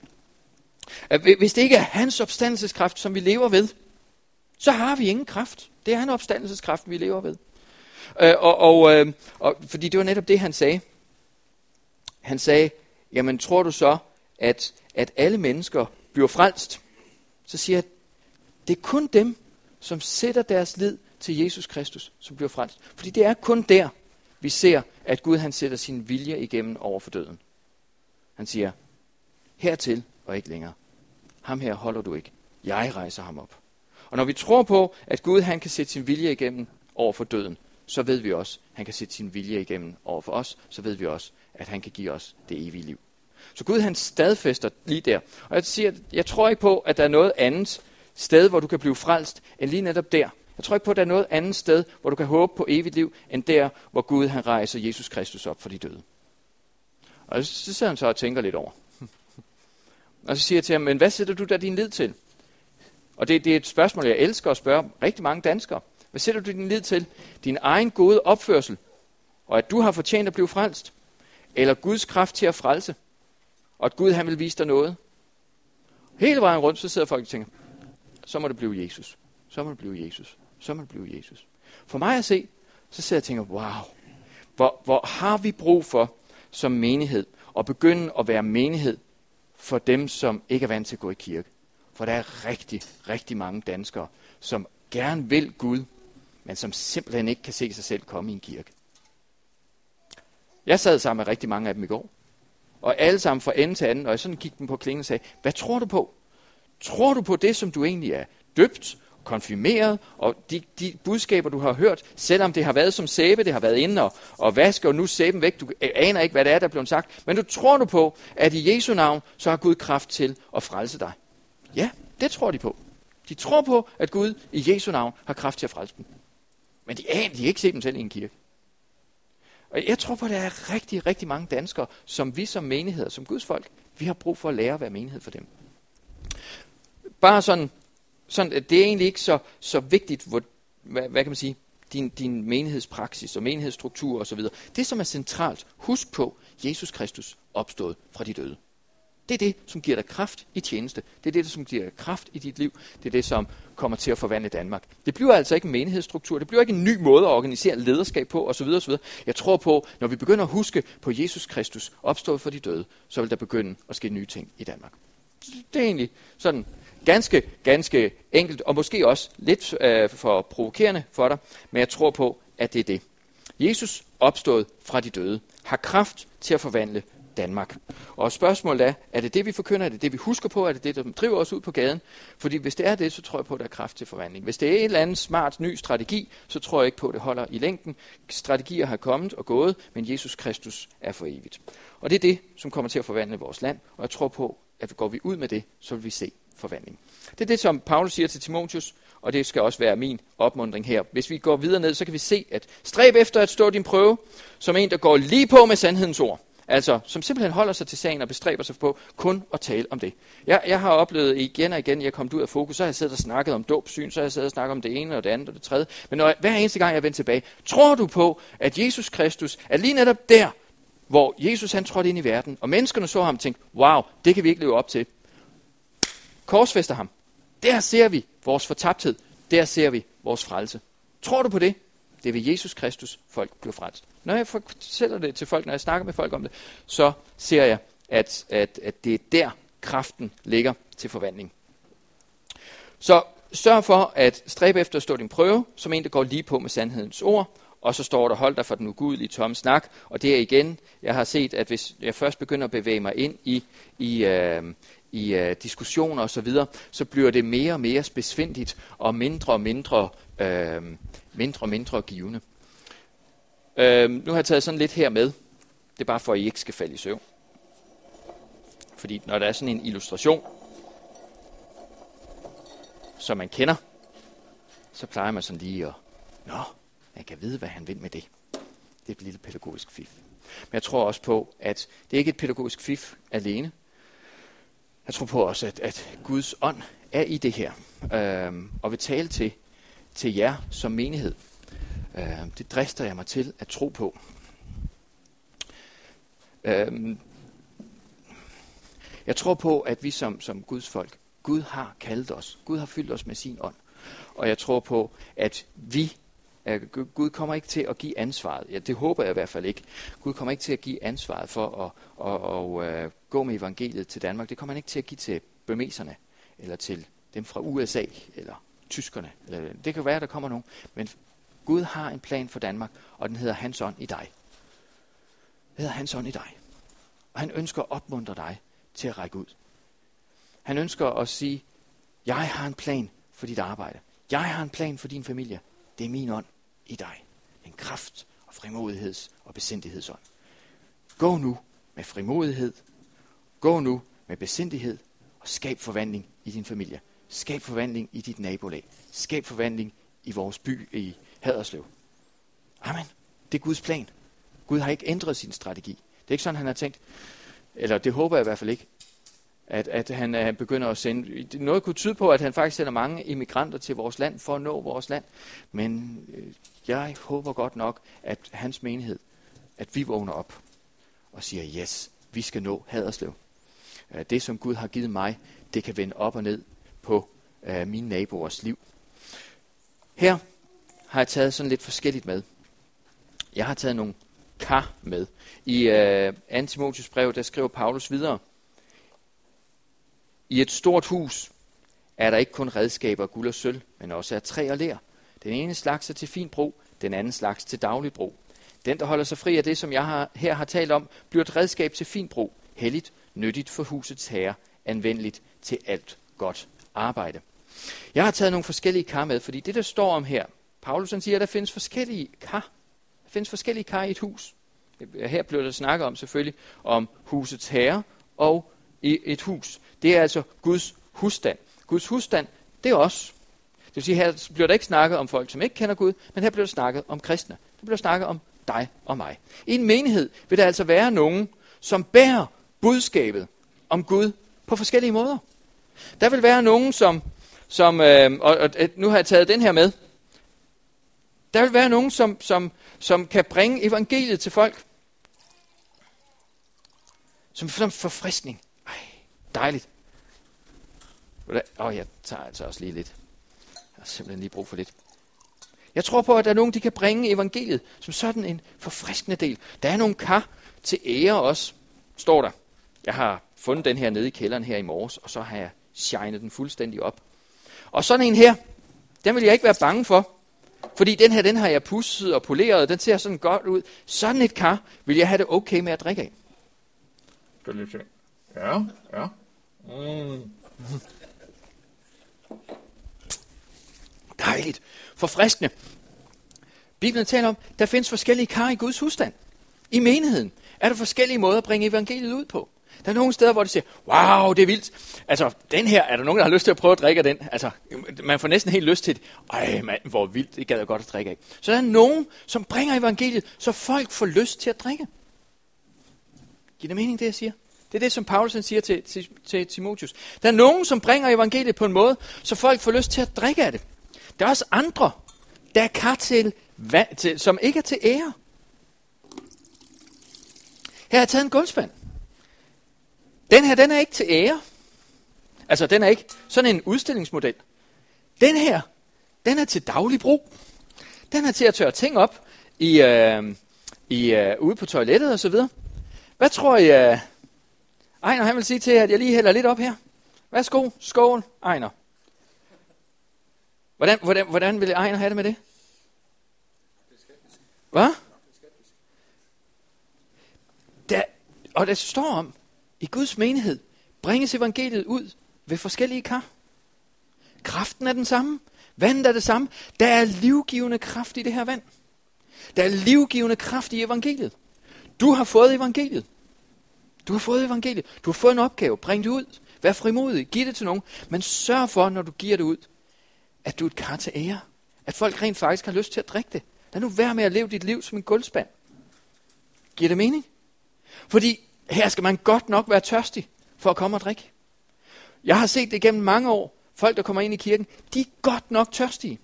Hvis det ikke er hans opstandelseskraft, som vi lever ved, så har vi ingen kraft. Det er hans opstandelseskraft, vi lever ved. Fordi det var netop det, han sagde. Han sagde, jamen tror du så, at alle mennesker bliver frelst? Så siger han, det er kun dem, som sætter deres lid til Jesus Kristus, som bliver frelst. Fordi det er kun der, vi ser, at Gud han sætter sin vilje igennem over for døden. Han siger, hertil og ikke længere. Ham her holder du ikke. Jeg rejser ham op. Og når vi tror på, at Gud han kan sætte sin vilje igennem over for døden, så ved vi også, at han kan sætte sin vilje igennem over for os. Så ved vi også, at han kan give os det evige liv. Så Gud han stadfæster lige der. Og jeg siger, jeg tror ikke på, at der er noget andet sted, hvor du kan blive frelst, end lige netop der. Jeg tror ikke på, at der er noget andet sted, hvor du kan håbe på evigt liv, end der, hvor Gud han rejser Jesus Kristus op for de døde. Og så sidder han så og tænker lidt over. Og så siger jeg til ham, men hvad sætter du da din lid til? Og det er et spørgsmål, jeg elsker at spørge rigtig mange danskere. Hvad sætter du din lid til? Din egen gode opførsel, og at du har fortjent at blive frelst? Eller Guds kraft til at frelse, og at Gud han vil vise dig noget? Hele vejen rundt, så sidder folk og tænker, så må det blive Jesus. Så må det blive Jesus. Så må det blive Jesus. For mig at se, så sidder jeg og tænker, wow, hvor har vi brug for som menighed at begynde at være menighed for dem, som ikke er vant til at gå i kirke. For der er rigtig, rigtig mange danskere, som gerne vil Gud, men som simpelthen ikke kan se sig selv komme i en kirke. Jeg sad sammen med rigtig mange af dem i går, og alle sammen fra ende til anden, og jeg sådan kiggede dem på klingen og sagde, hvad tror du på? Tror du på det, som du egentlig er døbt, konfirmeret, og de budskaber, du har hørt, selvom det har været som sæbe, det har været inde og vaske, og nu sæben væk, du aner ikke, hvad det er, der er blevet sagt, men du tror nu på, at i Jesu navn, så har Gud kraft til at frelse dig. Ja, det tror de på. De tror på, at Gud i Jesu navn har kraft til at frelse dem. Men de aner, de kan ikke se dem selv i en kirke. Og jeg tror på, at der er rigtig, rigtig mange danskere, som vi som menigheder, som Guds folk, vi har brug for at lære at være menighed for dem. Bare sådan, det er egentlig ikke så vigtigt, hvad kan man sige, din menighedspraksis og menighedsstruktur osv. Det, som er centralt, husk på, Jesus Kristus opstod fra de døde. Det er det, som giver dig kraft i tjeneste. Det er det, som giver dig kraft i dit liv. Det er det, som kommer til at forvandle Danmark. Det bliver altså ikke en menighedsstruktur. Det bliver ikke en ny måde at organisere lederskab på osv. osv. Jeg tror på, når vi begynder at huske på Jesus Kristus opstået fra de døde, så vil der begynde at ske nye ting i Danmark. Det er egentlig sådan ganske enkelt, og måske også lidt for provokerende for dig, men jeg tror på, at det er det. Jesus opstået fra de døde har kraft til at forvandle Danmark. Og spørgsmålet er det det, vi forkynder? Er det det, vi husker på? Er det det, der driver os ud på gaden? Fordi hvis det er det, så tror jeg på, at der er kraft til forvandling. Hvis det er en eller anden smart, ny strategi, så tror jeg ikke på, at det holder i længden. Strategier har kommet og gået, men Jesus Kristus er for evigt. Og det er det, som kommer til at forvandle vores land, og jeg tror på, at går vi ud med det, så vil vi se forvandling. Det er det, som Paulus siger til Timotheus, og det skal også være min opmuntring her. Hvis vi går videre ned, så kan vi se, at stræb efter at stå din prøve, som en, der går lige på med sandhedens ord. Altså, som simpelthen holder sig til sagen og bestræber sig på kun at tale om det. Jeg har oplevet igen og igen, jeg er kommet ud af fokus, så har jeg siddet og snakket om dåbssyn, så har jeg siddet og snakket om det ene og det andet og det tredje. Men hver eneste gang jeg vender tilbage, tror du på, at Jesus Kristus er lige netop der, hvor Jesus han trådte ind i verden, og menneskerne så ham og tænkte, wow, det kan vi ikke leve op til. Korsfester ham. Der ser vi vores fortabthed. Der ser vi vores frelse. Tror du på det? Det er ved Jesus Kristus, folk bliver frelst. Når jeg fortæller det til folk, når jeg snakker med folk om det, så ser jeg, at det er der, kraften ligger til forvandling. Så sørg for at stræbe efter at stå din prøve, som en, der går lige på med sandhedens ord, og så står der, hold dig for den ugudelige tomme snak, og det er igen, jeg har set, at hvis jeg først begynder at bevæge mig ind i diskussioner og så videre, så bliver det mere og mere spidsfindigt og mindre og mindre givende. Nu har jeg taget sådan lidt her med. Det er bare for, at I ikke skal falde i søvn. Fordi når der er sådan en illustration, som man kender, så plejer man sådan lige at, man kan vide, hvad han vil med det. Det er et lille pædagogisk fif. Men jeg tror også på, at det ikke er et pædagogisk fif alene. Jeg tror på også, at Guds ånd er i det her, og vil tale til jer som menighed. Det drister jeg mig til at tro på. Jeg tror på, at vi som Guds folk, Gud har kaldet os, Gud har fyldt os med sin ånd, og jeg tror på, at Gud kommer ikke til at give ansvaret. Ja, det håber jeg i hvert fald ikke. Gud kommer ikke til at give ansvaret for at gå med evangeliet til Danmark. Det kommer han ikke til at give til burmeserne, eller til dem fra USA, eller tyskerne. Det kan være, der kommer nogen. Men Gud har en plan for Danmark, og den hedder Hans ånd i dig. Den hedder Hans ånd i dig. Og han ønsker at opmuntre dig til at række ud. Han ønsker at sige, jeg har en plan for dit arbejde. Jeg har en plan for din familie. Det er min ånd i dig. En kraft og frimodigheds- og besindighedsånd. Gå nu med frimodighed. Gå nu med besindighed. Og skab forvandling i din familie. Skab forvandling i dit nabolag. Skab forvandling i vores by i Haderslev. Amen. Det er Guds plan. Gud har ikke ændret sin strategi. Det er ikke sådan, han har tænkt. Eller det håber jeg i hvert fald ikke. at han begynder at sende. Noget kunne tyde på, at han faktisk sender mange immigranter til vores land for at nå vores land. Men jeg håber godt nok, at hans menighed, at vi vågner op og siger, yes, vi skal nå Haderslev. Det, som Gud har givet mig, det kan vende op og ned på mine naboers liv. Her har jeg taget sådan lidt forskelligt med. Jeg har taget nogle kar med. I 2. Timotheus brev, der skriver Paulus videre. I et stort hus er der ikke kun redskaber af guld og sølv, men også af træ og ler. Den ene slags er til fin brug, den anden slags til daglig brug. Den, der holder sig fri af det, som jeg her har talt om, bliver et redskab til fin brug, helligt, nyttigt for husets herre, anvendeligt til alt godt arbejde. Jeg har taget nogle forskellige kar med, fordi det, der står om her, Paulus han siger, at der findes forskellige kar. Der findes forskellige kar i et hus. Her bliver der snakket om selvfølgelig om husets herre og i et hus. Det er altså Guds husstand. Guds husstand, det er os. Det vil sige, her bliver der ikke snakket om folk, som ikke kender Gud, men her bliver der snakket om kristne. Der bliver snakket om dig og mig. I en menighed vil der altså være nogen, som bærer budskabet om Gud på forskellige måder. Der vil være nogen, som nu har jeg taget den her med. Der vil være nogen, som kan bringe evangeliet til folk. Som forfriskning. Ej, dejligt. Jeg tager altså også lige lidt. Jeg har simpelthen lige brug for lidt. Jeg tror på, at der er nogen, de kan bringe evangeliet som sådan en forfriskende del. Der er nogle kar til ære også, står der. Jeg har fundet den her nede i kælderen her i morges, og så har jeg shined den fuldstændig op. Og sådan en her, den vil jeg ikke være bange for. Fordi den her, den har jeg pudset og poleret, den ser sådan godt ud. Sådan et kar vil jeg have det okay med at drikke af. Skal lige se. Ja. Dejligt. Forfriskende. Bibelen taler om, der findes forskellige kar i Guds husstand. I menigheden er der forskellige måder at bringe evangeliet ud på. Der er nogle steder, hvor det siger, wow, det er vildt. Altså, den her, er der nogen, der har lyst til at prøve at drikke af den? Altså, man får næsten helt lyst til det. Ej, man, hvor vildt, det gad jeg godt at drikke af. Så der er nogen, som bringer evangeliet, så folk får lyst til at drikke. Giver det mening, det jeg siger? Det er det, som Paulus siger til Timotheus. Der er nogen, som bringer evangeliet på en måde, så folk får lyst til at drikke af det. Der er også andre, der er kar til, som ikke er til ære. Her har jeg taget en guldspand. Den her, den er ikke til ære. Altså, den er ikke sådan en udstillingsmodel. Den her, den er til daglig brug. Den er til at tørre ting op ude på toilettet og så videre. Hvad tror I, Ejner han vil sige til, at jeg lige hælder lidt op her? Værsgo, skål, Ejner. Hvordan vil Ejner have det med det? Hvad? Og der står om, i Guds menighed bringes evangeliet ud ved forskellige kar. Kraften er den samme. Vandet er det samme. Der er livgivende kraft i det her vand. Der er livgivende kraft i evangeliet. Du har fået evangeliet. Du har fået en opgave. Bring det ud. Vær frimodig. Giv det til nogen. Men sørg for, når du giver det ud, at du er et kar til ære. At folk rent faktisk har lyst til at drikke det. Lad nu være med at leve dit liv som en guldspand. Giver det mening? Fordi her skal man godt nok være tørstig for at komme og drikke. Jeg har set det gennem mange år. Folk, der kommer ind i kirken, de er godt nok tørstige.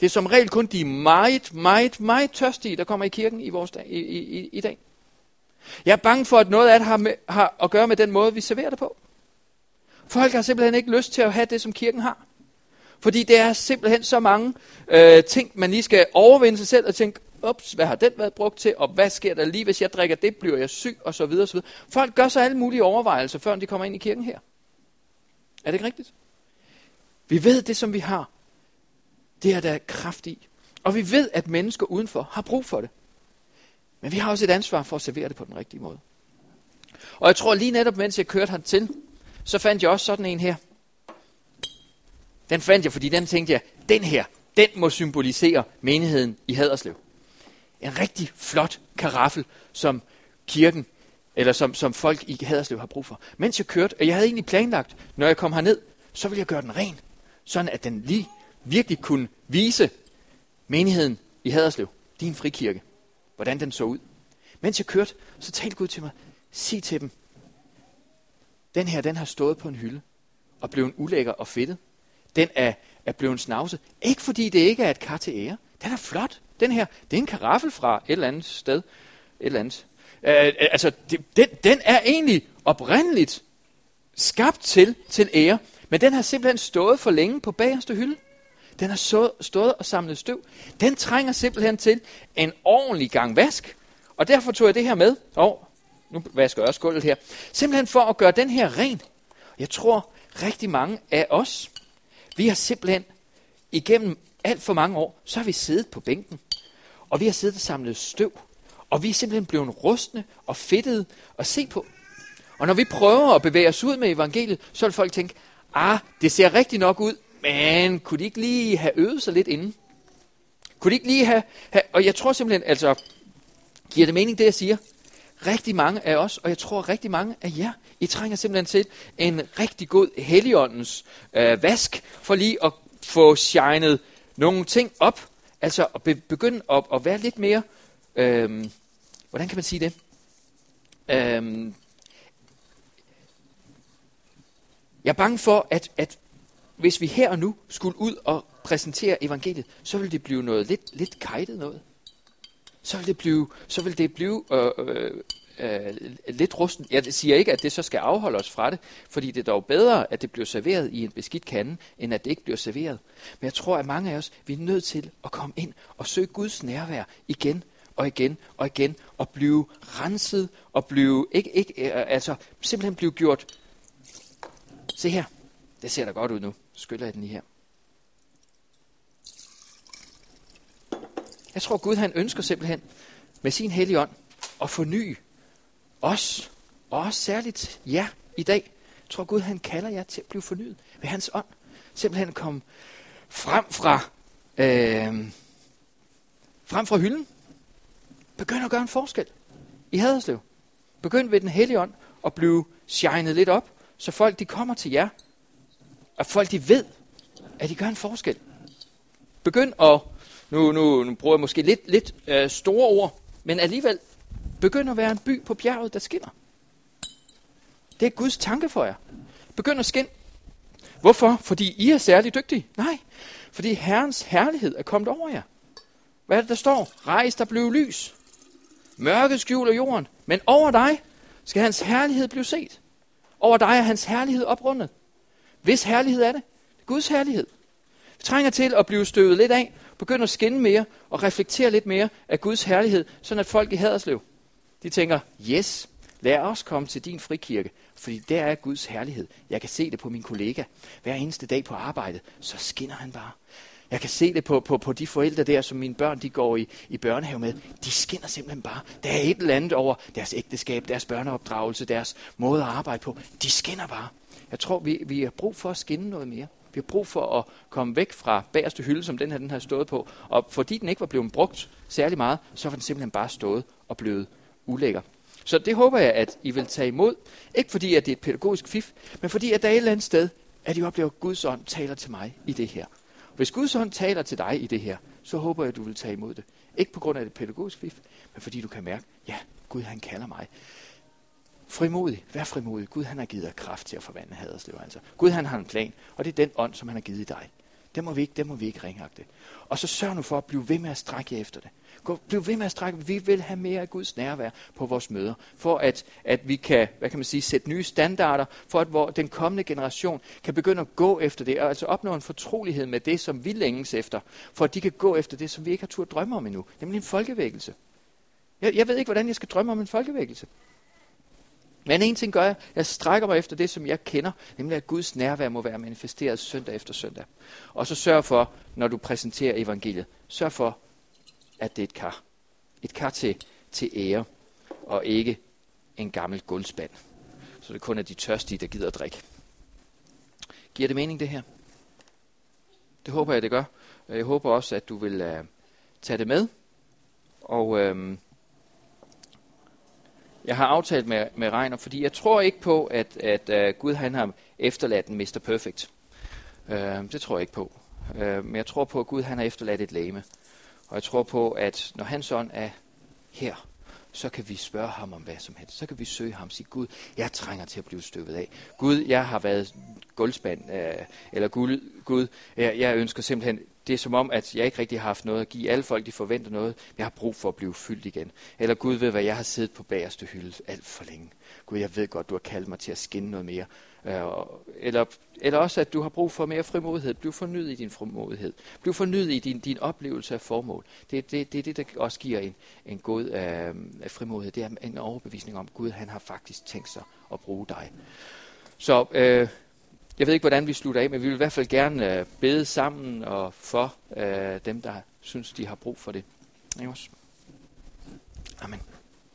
Det er som regel kun de meget, meget, meget tørstige, der kommer i kirken i dag. Jeg er bange for, at noget af det har at gøre med den måde, vi serverer det på. Folk har simpelthen ikke lyst til at have det, som kirken har. Fordi der er simpelthen så mange ting, man lige skal overvinde sig selv og tænke, ups, hvad har den været brugt til, og hvad sker der lige, hvis jeg drikker det, bliver jeg syg, og så videre, og så videre. Folk gør sig alle mulige overvejelser, før de kommer ind i kirken her. Er det ikke rigtigt? Vi ved, det som vi har, det er der kraft i. Og vi ved, at mennesker udenfor har brug for det. Men vi har også et ansvar for at servere det på den rigtige måde. Og jeg tror lige netop, mens jeg kørte hertil, så fandt jeg også sådan en her. Den fandt jeg, fordi den tænkte jeg, den her, den må symbolisere menigheden i Haderslev. En rigtig flot karaffel, som kirken, eller som folk i Haderslev har brug for. Mens jeg kørte, og jeg havde egentlig planlagt, når jeg kom herned, så ville jeg gøre den ren. Sådan at den lige virkelig kunne vise menigheden i Haderslev, din frikirke, hvordan den så ud. Mens jeg kørte, så talte Gud til mig, sig til dem, Den her, den har stået på en hylde og blevet ulækker og fedtet. Den er blevet snavset. Ikke fordi det ikke er et kar til ære. Den er flot. Den her, det er en karaffel fra et eller andet sted. Et eller andet. Den er egentlig oprindeligt skabt til ære. Men den har simpelthen stået for længe på bagerste hylde. Den har stået og samlet støv. Den trænger simpelthen til en ordentlig gang vask. Og derfor tog jeg det her med. Nu vasker jeg også gulvet her. Simpelthen for at gøre den her ren. Jeg tror rigtig mange af os, vi har simpelthen igennem alt for mange år, så har vi siddet på bænken. Og vi har siddet og samlet støv. Og vi er simpelthen blevet rustne og fedtede at se på. Og når vi prøver at bevæge os ud med evangeliet, så vil folk tænke, det ser rigtig nok ud, men kunne de ikke lige have øvet sig lidt inden? Kunne de ikke lige have... Og jeg tror simpelthen, giver det mening det, jeg siger? Rigtig mange af os, og jeg tror rigtig mange af jer, I trænger simpelthen til en rigtig god Helligåndens vask, for lige at få shined nogle ting op, altså at begynde at være lidt mere, hvordan kan man sige det? Jeg er bange for, at hvis vi her og nu skulle ud og præsentere evangeliet, så ville det blive noget lidt kajtet noget. Så vil det blive lidt rusten. Jeg siger ikke, at det så skal afholde os fra det, fordi det er dog bedre, at det bliver serveret i en beskidt kande, end at det ikke bliver serveret. Men jeg tror, at mange af os, vi er nødt til at komme ind og søge Guds nærvær igen og igen og igen, og blive renset, og blive simpelthen blive gjort. Se her, det ser da godt ud nu. Skyller jeg den lige her. Jeg tror, Gud han ønsker simpelthen med sin hellige ånd at forny os, og også særligt jer i dag. Jeg tror, Gud han kalder jer til at blive fornyet ved hans ånd. Simpelthen komme frem fra hylden. Begynd at gøre en forskel i Haderslev. Begynd ved den hellige ånd at blive shined lidt op, så folk de kommer til jer, og folk de ved, at de gør en forskel. Begynd at... Nu bruger jeg måske lidt store ord, men alligevel begynder at være en by på bjerget, der skinner. Det er Guds tanke for jer. Begynd at skinne. Hvorfor? Fordi I er særligt dygtige? Nej, fordi Herrens herlighed er kommet over jer. Hvad er det, der står? Rejs, der blev lys. Mørket skjuler jorden, men over dig skal hans herlighed blive set. Over dig er hans herlighed oprundet. Hvis herlighed er det? Det er Guds herlighed. Vi trænger til at blive støvet lidt af, begynder at skinne mere og reflektere lidt mere af Guds herlighed, sådan at folk i Haderslev, de tænker, yes, lad os komme til din frikirke, fordi der er Guds herlighed. Jeg kan se det på min kollega. Hver eneste dag på arbejdet, så skinner han bare. Jeg kan se det på de forældre der, som mine børn de går i børnehave med. De skinner simpelthen bare. Der er et eller andet over deres ægteskab, deres børneopdragelse, deres måde at arbejde på. De skinner bare. Jeg tror, vi har brug for at skinne noget mere. Vi har brug for at komme væk fra bagerste hylde, som den har stået på. Og fordi den ikke var blevet brugt særlig meget, så var den simpelthen bare stået og blevet ulækker. Så det håber jeg, at I vil tage imod. Ikke fordi, at det er et pædagogisk fif, men fordi, at der er et eller andet sted, at I oplever, at Guds ånd taler til mig i det her. Hvis Guds ånd taler til dig i det her, så håber jeg, at du vil tage imod det. Ikke på grund af det pædagogisk fif, men fordi du kan mærke, ja, Gud han kalder mig. Frimodig. Vær frimodig. Gud han har givet dig kraft til at forvandle Haderslev. Altså. Gud han har en plan, og det er den ånd, som han har givet dig. Den må vi ikke ringagte. Og så sørg nu for at blive ved med at strække efter det. Bliv ved med at strække. Vi vil have mere af Guds nærvær på vores møder, for at vi kan, sætte nye standarder, for at hvor den kommende generation kan begynde at gå efter det, og altså opnå en fortrolighed med det, som vi længes efter, for at de kan gå efter det, som vi ikke har turde drømme om endnu, nemlig en folkevækkelse. Jeg ved ikke, hvordan jeg skal drømme om en folkevækkelse. Men en ting gør jeg. Jeg strækker mig efter det, som jeg kender, nemlig at Guds nærvær må være manifesteret søndag efter søndag. Og så sørg for, når du præsenterer evangeliet, sørg for, at det er et kar. Et kar til ære, og ikke en gammel guldspand. Så det kun er de tørstige, der gider at drikke. Giver det mening, det her? Det håber jeg, det gør. Jeg håber også, at du vil tage det med. Og... jeg har aftalt med Reiner, fordi jeg tror ikke på, at Gud han har efterladt en Mr. Perfect. Det tror jeg ikke på. Men jeg tror på, at Gud han har efterladt et legeme. Og jeg tror på, at når hans ånd er her, så kan vi spørge ham om hvad som helst. Så kan vi søge ham og sige, Gud, jeg trænger til at blive støvet af. Gud, jeg har været guldspand, eller Gud, jeg ønsker simpelthen, det er som om, at jeg ikke rigtig har haft noget at give. Alle folk, de forventer noget, jeg har brug for at blive fyldt igen. Eller Gud ved, hvad jeg har siddet på bagerste hylde alt for længe. Gud, jeg ved godt, du har kaldt mig til at skinne noget mere. Eller også, at du har brug for mere frimodighed. Bliv fornyet i din frimodighed. Bliv fornyet i din oplevelse af formål. Det er det, der også giver en god frimodighed. Det er en overbevisning om, Gud, han har faktisk tænkt sig at bruge dig. Så jeg ved ikke, hvordan vi slutter af, men vi vil i hvert fald gerne bede sammen og for dem, der synes, de har brug for det. Amen.